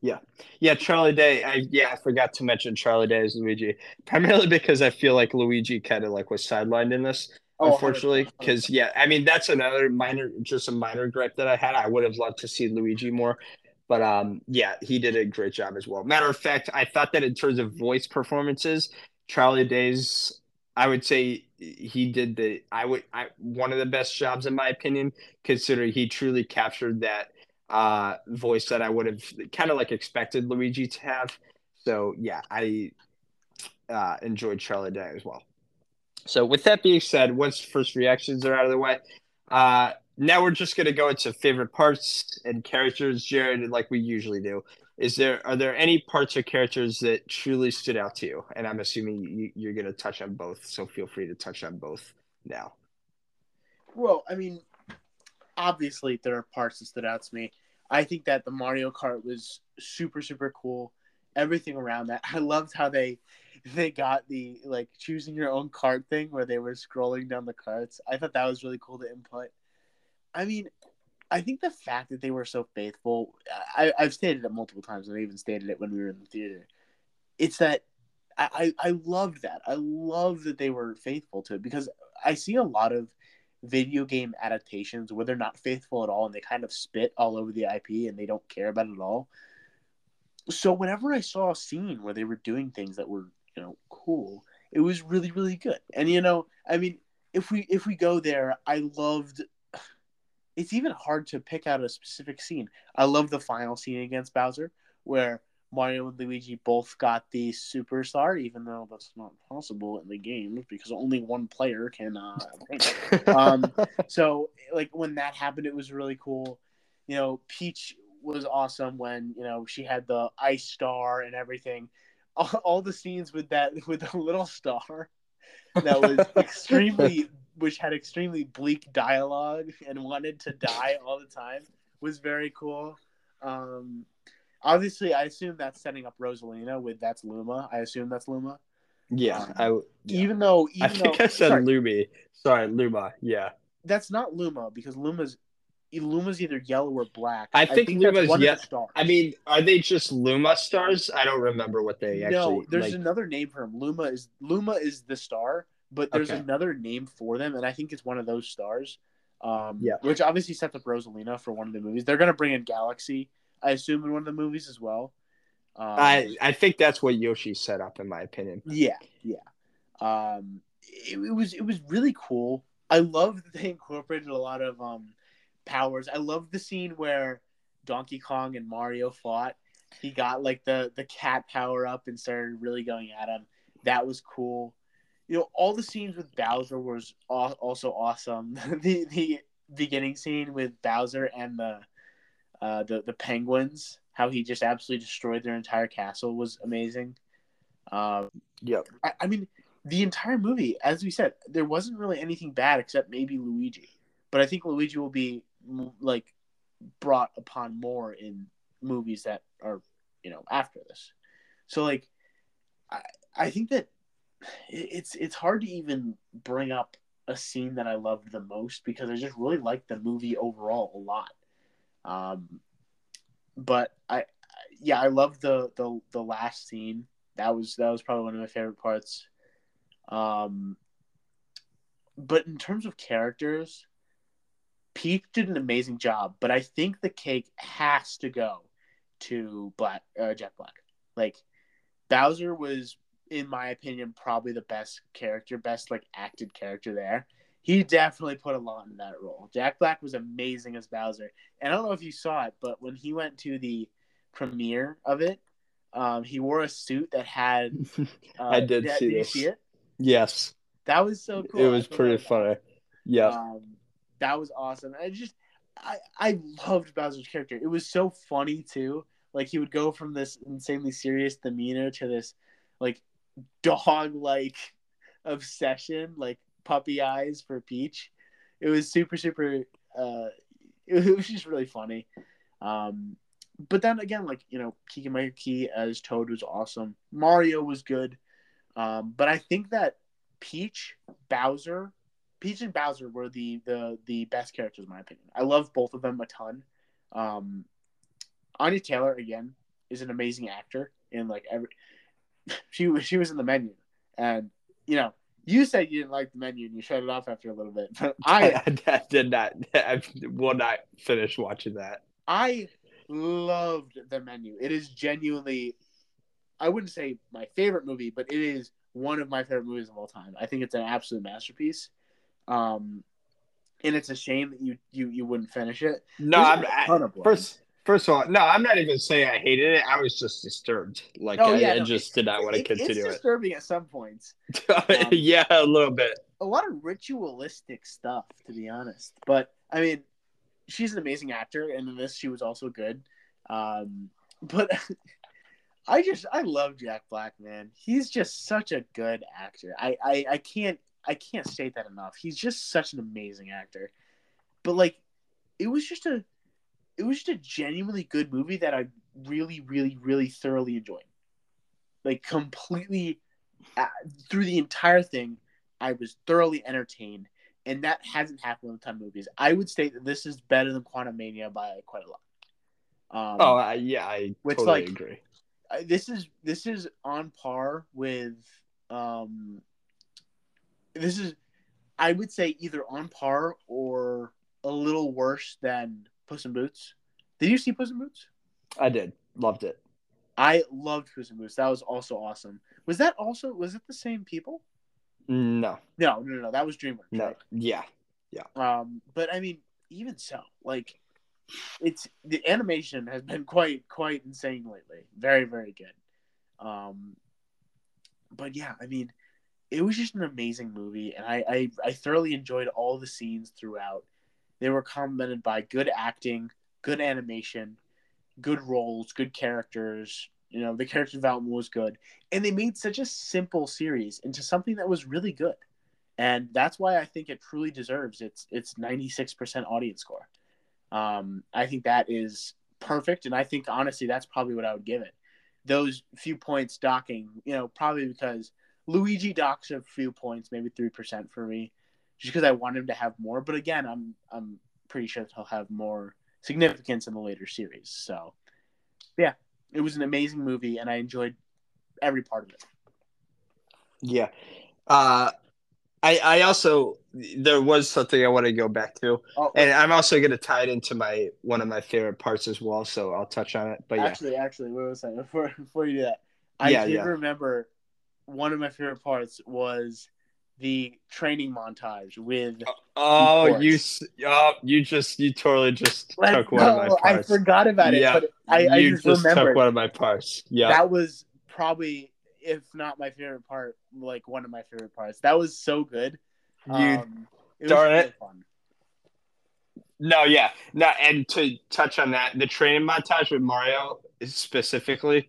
Yeah, yeah, Charlie Day. I, yeah, I forgot to mention Charlie Day as Luigi, primarily because I feel like Luigi kind of like was sidelined in this, oh, unfortunately. Because yeah, I mean that's another minor, just a minor gripe that I had. I would have loved to see Luigi more, but um, yeah, he did a great job as well. Matter of fact, I thought that in terms of voice performances, Charlie Day's, I would say he did the I would I one of the best jobs in my opinion, considering he truly captured that uh voice that I would have kind of like expected Luigi to have. So yeah, I uh enjoyed Charlie Day as well. So with that being said, once first reactions are out of the way, uh now we're just going to go into favorite parts and characters. Jared, like we usually do, is there are there any parts or characters that truly stood out to you? And I'm assuming you, you're going to touch on both, so feel free to touch on both now. Well, I mean, obviously, there are parts that stood out to me. I think that the Mario Kart was super, super cool. Everything around that. I loved how they they got the, like, choosing your own kart thing where they were scrolling down the karts. I thought that was really cool to input. I mean, I think the fact that they were so faithful, I, I've stated it multiple times, and I even stated it when we were in the theater. It's that I, I, I loved that. I love that they were faithful to it, because I see a lot of video game adaptations where they're not faithful at all and they kind of spit all over the I P and they don't care about it at all. So whenever I saw a scene where they were doing things that were, you know, cool, it was really, really good. And, you know, I mean, if we if we go there, I loved – it's even hard to pick out a specific scene. I love the final scene against Bowser where Mario and Luigi both got the superstar, even though that's not possible in the game because only one player can uh, um so like when that happened, it was really cool. You know, Peach was awesome when, you know, she had the ice star and everything. All, all the scenes with that with the little star that was extremely which had extremely bleak dialogue and wanted to die all the time was very cool. Um Obviously, I assume that's setting up Rosalina with that's Luma. I assume that's Luma. Yeah, um, I yeah. even though even I think though, I said sorry, Lumi. Sorry, Luma. Yeah, that's not Luma because Luma's Luma's either yellow or black. I think, I think Luma's one yeah. of the stars. I mean, are they just Luma stars? I don't remember what they actually. No, there's like another name for them. Luma is Luma is the star, but there's okay. another name for them, and I think it's one of those stars. Um, yeah, which obviously sets up Rosalina for one of the movies. They're gonna bring in Galaxy, I assume, in one of the movies as well. Um, I, I think that's what Yoshi set up, in my opinion. Yeah, yeah. Um, it, it was it was really cool. I love that they incorporated a lot of um, powers. I love the scene where Donkey Kong and Mario fought. He got like the, the cat power up and started really going at him. That was cool. You know, all the scenes with Bowser was aw- also awesome. the the beginning scene with Bowser and the Uh, the the penguins, how he just absolutely destroyed their entire castle was amazing. Um, yeah, I, I mean the entire movie, as we said, there wasn't really anything bad except maybe Luigi, but I think Luigi will be like brought upon more in movies that are, you know, after this. So like, I I think that it's it's hard to even bring up a scene that I loved the most because I just really liked the movie overall a lot. Um, but I, yeah, I love the, the, the last scene. That was, that was probably one of my favorite parts. Um, but in terms of characters, Peach did an amazing job, but I think the cake has to go to Black uh, Jack Black. Like, Bowser was, in my opinion, probably the best character, best like acted character there. He definitely put a lot in that role. Jack Black was amazing as Bowser. And I don't know if you saw it, but when he went to the premiere of it, um, he wore a suit that had... Uh, I did that, see did this. Did you see it? Yes. That was so cool. It was pretty funny. Yeah. Um, that was awesome. I just... I, I loved Bowser's character. It was so funny, too. Like, he would go from this insanely serious demeanor to this, like, dog-like obsession, like, puppy eyes for Peach. It was super, super, uh, it was just really funny. Um, but then again, like, you know, Keegan-Michael Key as Toad was awesome. Mario was good. Um, but I think that Peach, Bowser, Peach and Bowser were the, the, the best characters in my opinion. I love both of them a ton. Um, Anya Taylor, again, is an amazing actor in like every, she she was in The Menu, and, you know, you said you didn't like The Menu, and you shut it off after a little bit. But I, I, I did not. I will not finish watching that. I loved The Menu. It is genuinely, I wouldn't say my favorite movie, but it is one of my favorite movies of all time. I think it's an absolute masterpiece. Um, and it's a shame that you you, you wouldn't finish it. No, I'm, I, first first of all, no, I'm not even saying I hated it. I was just disturbed. Like, oh, I, yeah, I no, just did not want to it, continue it. It's disturbing it. At some points. Um, yeah, a little bit. A lot of ritualistic stuff, to be honest. But I mean, she's an amazing actor, and in this, she was also good. Um, but I just I love Jack Black, man. He's just such a good actor. I I, I can't. I can't state that enough. He's just such an amazing actor. But like, it was just a it was just a genuinely good movie that I really, really, really thoroughly enjoyed. Like, completely uh, through the entire thing, I was thoroughly entertained, and that hasn't happened with a ton of movies. I would state that this is better than Quantumania by quite a lot. Um, oh, uh, yeah, I which, totally like, agree. This is this is on par with um This is, I would say, either on par or a little worse than Puss in Boots. Did you see Puss in Boots? I did. Loved it. I loved Puss in Boots. That was also awesome. Was that also, was it the same people? No. No, no, no, no. That was DreamWorks. No. Right? Yeah. Yeah. Um, but, I mean, even so, like, it's, the animation has been quite, quite insane lately. Very, very good. Um, but, yeah, I mean, it was just an amazing movie, and I, I, I thoroughly enjoyed all the scenes throughout. They were complemented by good acting, good animation, good roles, good characters. You know, the character development was good. And they made such a simple series into something that was really good. And that's why I think it truly deserves its its ninety-six percent audience score. Um, I think that is perfect, and I think, honestly, that's probably what I would give it. Those few points docking, you know, probably because – Luigi docks a few points, maybe three percent for me, just because I want him to have more. But again, I'm I'm pretty sure he'll have more significance in the later series. So, yeah, it was an amazing movie, and I enjoyed every part of it. Yeah. Uh, I, I also – there was something I want to go back to. Oh, and I'm also going to tie it into my one of my favorite parts as well, so I'll touch on it. But Actually, yeah. actually, what was I? Before, before you do that, I yeah, did yeah. remember – one of my favorite parts was the training montage with. Oh, you, oh, you just, you totally just like, took one no, of my parts. I forgot about it, yeah. but I, I just, just remembered. You just took one of my parts. Yeah. That was probably, if not my favorite part, like one of my favorite parts. That was so good. You, um, it darn was really it. Fun. No, yeah. No, and to touch on that, the training montage with Mario specifically.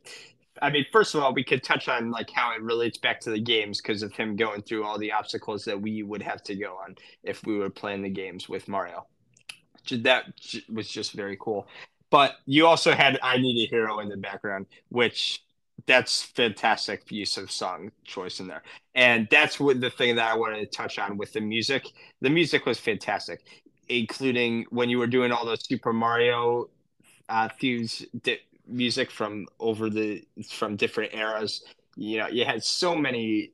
I mean, first of all, we could touch on like how it relates back to the games because of him going through all the obstacles that we would have to go on if we were playing the games with Mario. That was just very cool. But you also had I Need a Hero in the background, which that's fantastic use of song choice in there. And that's what the thing that I wanted to touch on with the music. The music was fantastic, including when you were doing all those Super Mario uh, themes that music from over the from different eras. You know, you had so many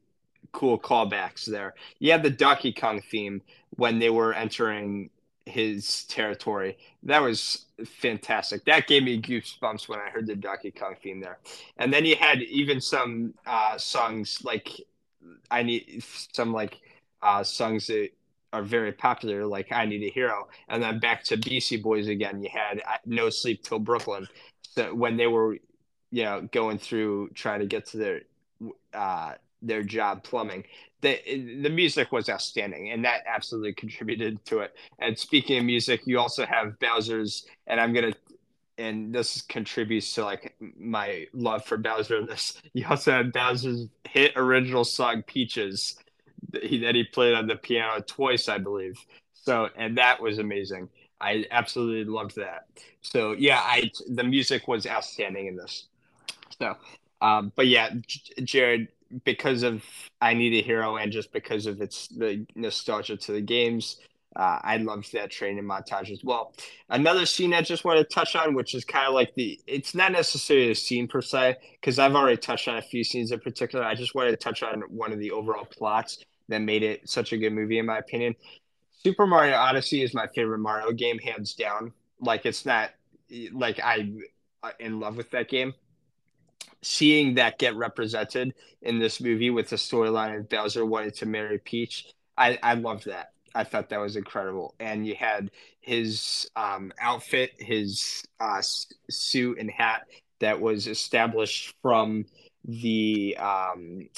cool callbacks there. You had the Donkey Kong theme when they were entering his territory. That was fantastic. That gave me goosebumps when I heard the Donkey Kong theme there. And then you had even some uh, songs like I need some like uh, songs that are very popular, like I Need a Hero. And then back to B C Boys again, you had No Sleep Till Brooklyn. So when they were, you know, going through trying to get to their uh, their job plumbing, the the music was outstanding, and that absolutely contributed to it. And speaking of music, you also have Bowser's, and I'm gonna, and this contributes to like my love for Bowser in this. You also have Bowser's hit original song "Peaches" that he, that he played on the piano twice, I believe. So, and that was amazing. I absolutely loved that. So yeah, I the music was outstanding in this. So, um, but yeah, J- Jared, because of I Need a Hero and just because of its the nostalgia to the games, uh, I loved that training montage as well. Another scene I just want to touch on, which is kind of like the, it's not necessarily a scene per se, because I've already touched on a few scenes in particular. I just wanted to touch on one of the overall plots that made it such a good movie, in my opinion. Super Mario Odyssey is my favorite Mario game, hands down. Like, it's not like I'm in love with that game. Seeing that get represented in this movie with the storyline of Bowser wanting to marry Peach, I, I loved that. I thought that was incredible. And you had his um, outfit, his uh, suit and hat that was established from the um,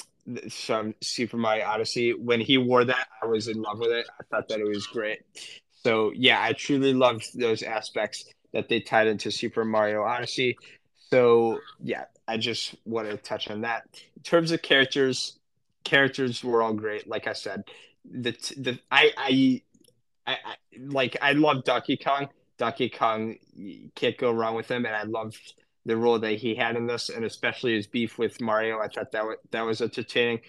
from Super Mario Odyssey. When he wore that, I was in love with it. I thought that it was great. So, yeah, I truly loved those aspects that they tied into Super Mario Odyssey. So, yeah, I just want to touch on that. In terms of characters, characters were all great. Like I said, the the I I, I, I like I love Donkey Kong. Donkey Kong, you can't go wrong with him, and I loved the role that he had in this, and especially his beef with Mario. I thought that w- that was entertaining.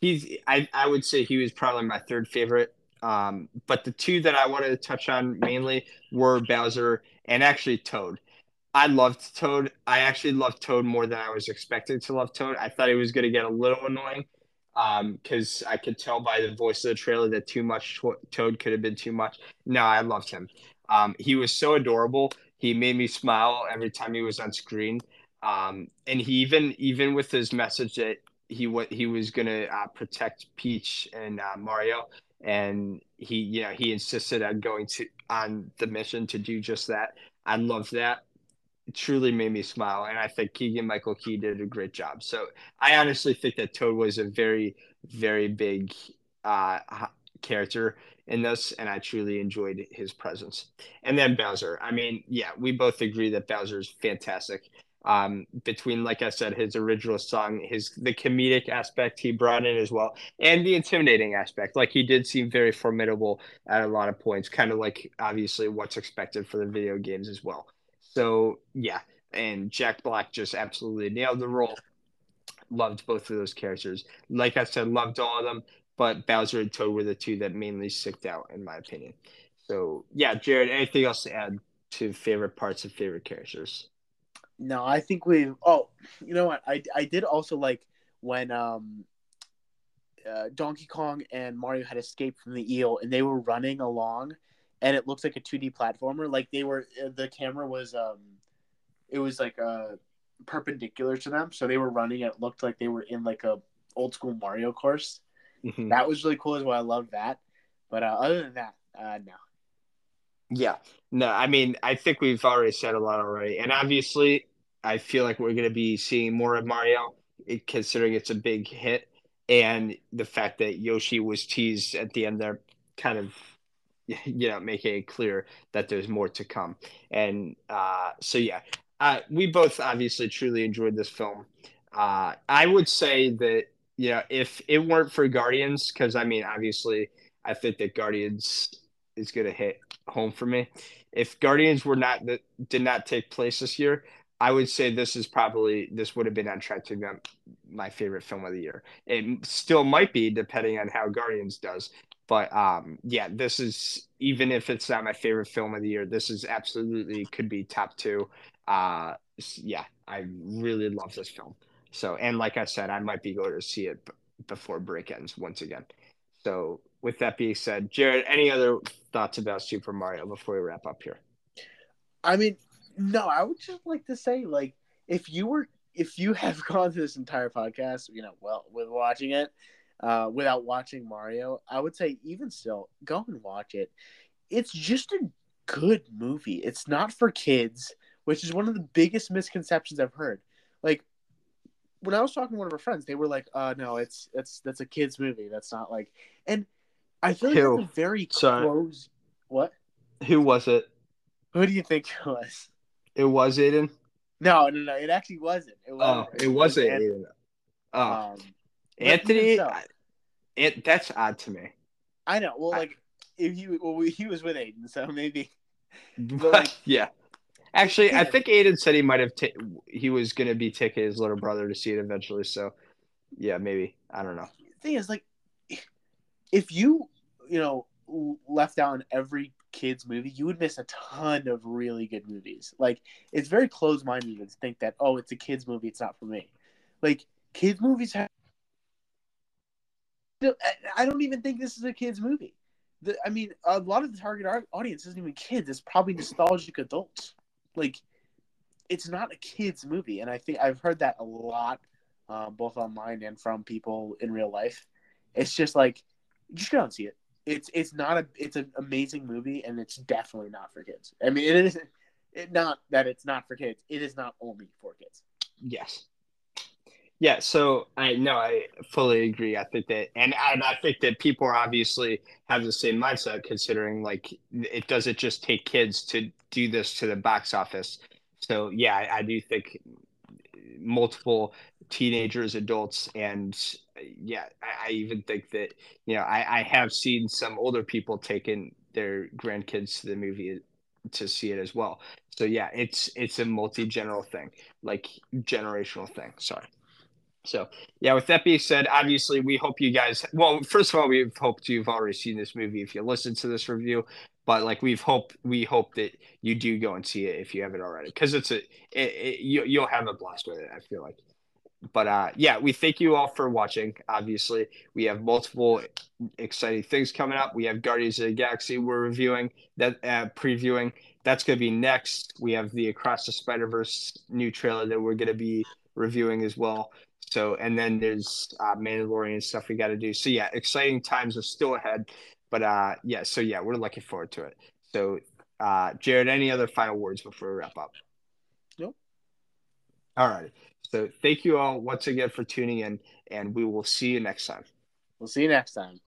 He's I I would say he was probably my third favorite. Um, but the two that I wanted to touch on mainly were Bowser and actually Toad. I loved Toad. I actually loved Toad more than I was expecting to love Toad. I thought he was going to get a little annoying because um, I could tell by the voice of the trailer that too much to- Toad could have been too much. No, I loved him. Um, he was so adorable. He made me smile every time he was on screen. Um, and he even even with his message that he what he was going to uh, protect Peach and uh, Mario, and he you know he insisted on going to on the mission to do just that. I loved that. It truly made me smile, and I think Keegan-Michael Key did a great job. So I honestly think that Toad was a very, very big uh, character in this, and I truly enjoyed his presence. And then Bowser. I mean, yeah, we both agree that Bowser is fantastic. Um, between, like I said, his original song, his the comedic aspect he brought in as well, and the intimidating aspect. Like, he did seem very formidable at a lot of points, kind of like, obviously, what's expected for the video games as well. So, yeah, and Jack Black just absolutely nailed the role. Loved both of those characters. Like I said, loved all of them, but Bowser and Toad were the two that mainly sticked out, in my opinion. So, yeah, Jared, anything else to add to favorite parts of favorite characters? No, I think we've – oh, you know what? I, I did also like when um, uh, Donkey Kong and Mario had escaped from the eel, and they were running along. And it looks like a two D platformer. Like, they were, the camera was, um, it was like uh, perpendicular to them. So they were running. And it looked like they were in like a old school Mario course. Mm-hmm. That was really cool as well. I loved that. But uh, other than that, uh, no. Yeah. No, I mean, I think we've already said a lot already. And obviously, I feel like we're going to be seeing more of Mario, considering it's a big hit. And the fact that Yoshi was teased at the end there kind of, you know, making it clear that there's more to come. And uh, so, yeah, uh, we both obviously truly enjoyed this film. Uh, I would say that, you know, if it weren't for Guardians, because, I mean, obviously, I think that Guardians is going to hit home for me. If Guardians were not that did not take place this year, I would say this is probably, this would have been on track to be my favorite film of the year. It still might be, depending on how Guardians does. But, um, yeah, this is, even if it's not my favorite film of the year, this is absolutely could be top two. Uh, yeah, I really love this film. So, and like I said, I might be going to see it b- before break ends once again. So with that being said, Jared, any other thoughts about Super Mario before we wrap up here? I mean, no, I would just like to say, like, if you were, if you have gone through this entire podcast, you know, well, with watching it, uh, without watching Mario, I would say even still, go and watch it. It's just a good movie. It's not for kids, which is one of the biggest misconceptions I've heard. Like, when I was talking to one of our friends, they were like, "Uh, no, it's it's that's a kids movie. That's not like." And I feel like who? that's a very close. Sorry. What? Who was it? Who do you think it was? It was Aiden. No, no, no. It actually wasn't. It wasn't. Oh, it wasn't Aiden. Oh, um, Anthony. So, I, it that's odd to me. I know. Well, I, like if you, well, he was with Aiden, so maybe. But, like, yeah. Actually, I think Aiden said he might have ta- he was going to be taking his little brother to see it eventually. So, yeah, maybe. I don't know. The thing is, like, if you, you know, left out on every kid's movie, you would miss a ton of really good movies. Like, it's very closed-minded to think that, oh, it's a kid's movie. It's not for me. Like, kids' movies have – I don't even think this is a kid's movie. The, I mean, a lot of the target audience isn't even kids. It's probably nostalgic adults. Like, it's not a kids movie, and I think I've heard that a lot, uh, both online and from people in real life. It's just like, just go and see it. It's it's not a it's an amazing movie, and it's definitely not for kids. I mean, it is it not that it's not for kids. It is not only for kids. Yes, yeah. So I no, I fully agree. I think that, and and I think that people are obviously have the same mindset, considering like it doesn't just take kids to do this to the box office. So yeah, I, I do think multiple teenagers, adults, and yeah, I, I even think that, you know, I, I have seen some older people taking their grandkids to the movie to see it as well. So yeah, it's it's a multi-general thing, like generational thing. Sorry. So yeah, with that being said, obviously we hope you guys, well, first of all, we've hoped you've already seen this movie if you listen to this review. But like we've hope we hope that you do go and see it if you haven't already, because it's a it, it, you you'll have a blast with it, I feel like. But uh, yeah, we thank you all for watching. Obviously, we have multiple exciting things coming up. We have Guardians of the Galaxy we're reviewing that uh, previewing. That's gonna be next. We have the Across the Spider Verse new trailer that we're gonna be reviewing as well. So and then there's uh, Mandalorian stuff we got to do. So yeah, exciting times are still ahead. But, uh, yeah, so, yeah, we're looking forward to it. So, uh, Jared, any other final words before we wrap up? Nope. All right. So, thank you all once again for tuning in, and we will see you next time. We'll see you next time.